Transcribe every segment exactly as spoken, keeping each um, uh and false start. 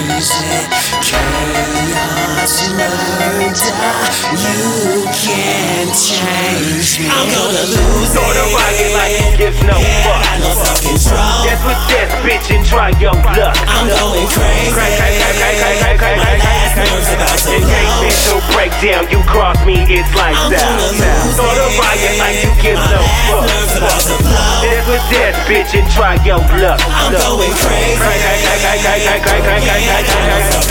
You can't change me. I'm gonna lose it. Throw the rocket like it gives no fuck. I lost all control. That's what death, bitch, and try your luck. I'm going crazy. My last nerve's about to blow. In case mental breakdown, you cross me, it's like that. Throw the rocket like you give no fuck. That's what death, bitch, and try your luck. I'm going crazy.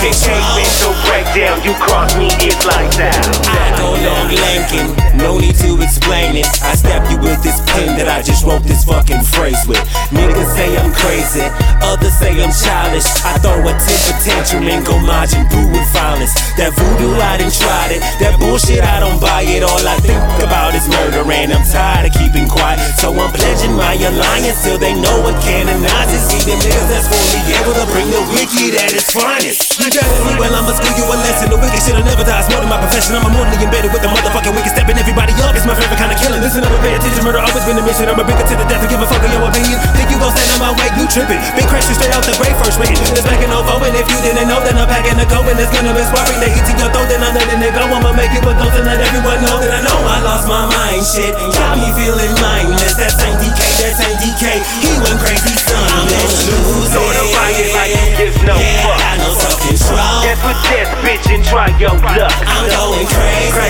In case mental breakdown, you cross me, it's like that. I no long lankin', no need to explain it. I stab you with this pen that I just wrote this fucking phrase with. Niggas say I'm crazy, others say I'm childish. I throw a temper tantrum and go Majin Boo with violence. That voodoo, I done tried it, that bullshit, I don't buy it. All I think about is murder and I'm tired of keeping quiet. So I'm pledging my alliance till they know what canonizes. Even niggas that's fully able to bring the wicked at its finest. You got me, well I'ma school you a lesson. The wicked shit'll never die, it's more than my profession. I'm mortally embedded with the motherfucking wicked, stepping everybody up. It's my favorite kind of killing. Listen up and pay attention. Murder always been a mission. I'm a bigger to the death and give a fuck on your opinion. Think you gon' stand on my way? You tripping. Been crashing straight out the grave first waiting. It's back and over. And if you didn't know, then I'm packing a coat and it's gonna be sparring. They eating your throat, then I'm letting it go. I'ma make it with those and let everyone know that I know I lost my mind. Shit got me feeling mindless. That same D K, that same D K. He went crazy, son. I'm gonna lose it. Throw the riot like he gives no fuck. Yeah, I know self control. That's what death, bitch, and try your luck. I'm going crazy. My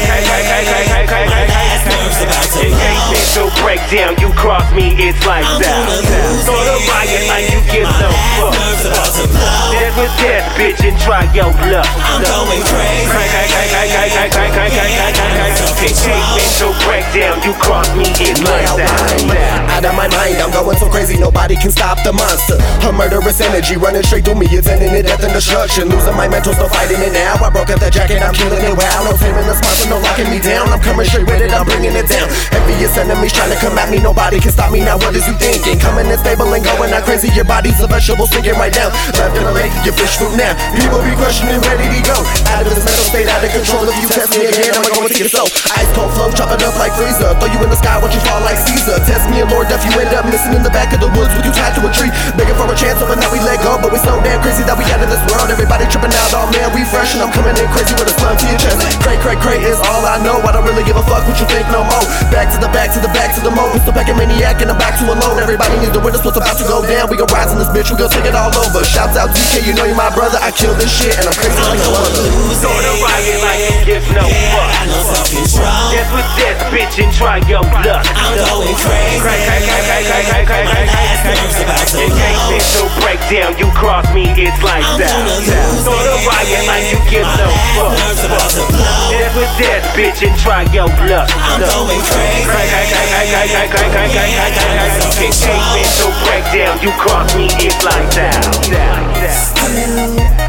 last nerve's about to blow. In case mental breakdown, you cross me, it's like that. Throw the riot like you give no fuck. My last nerve's about to blow. That's what death, bitch, and try your luck. I'm going crazy. In case mental breakdown, you cross me, it's like that. Out of my mind, I'm going so crazy, nobody can stop the monster. Her murderous energy running straight through me, it's ending in death and destruction. Losing my mental, still fighting it now. I broke up that jacket, I'm killing it wow. No fear in the sponsor, no locking me down. I'm coming straight with it, I'm bringing it down. Envious enemies trying to come at me, nobody can stop me. Now what is you thinking? Coming unstable and going out crazy, your body's a vegetable sinking right down. Left in the lake, you fish food now. People be crushing and ready to go. Out of this mental state, out of control. If you test me again, I'ma go and take it slow. Ice cold flow, chop it up like freezer. Throw you in the sky, watch you fall like Caesar. Test me and Lord Death, you end up missing in the back of the woods with you tied to a tree. Begging for a chance, hoping that we let go. But we so damn crazy that we out of this world. Everybody tripping out, oh man, we fresh. And I'm coming in crazy with a slime to your chest. Cray, cray, cray is all I know. I don't really give a fuck what you think no more. Back to the back, to the back, to the mode. We're still back a maniac and I'm back to alone. Everybody needs to witness what's about to go down. We gon' rise in this bitch, we gon' take it all over. Shouts out D K, you know you're my brother. I kill this shit and I'm crazy like no other. Throw the riot like it gives no fuck. I know self control. That's what death, bitch, and try your luck. I'm going crazy. My last nerve's about to blow. In case mental breakdown, you cross me, it's like that. Throw the riot like you give no fuck. My last nerve's about to blow. That's what death, bitch, and try your luck. I'm going crazy. In case mental breakdown, you cross me, it's like that. Still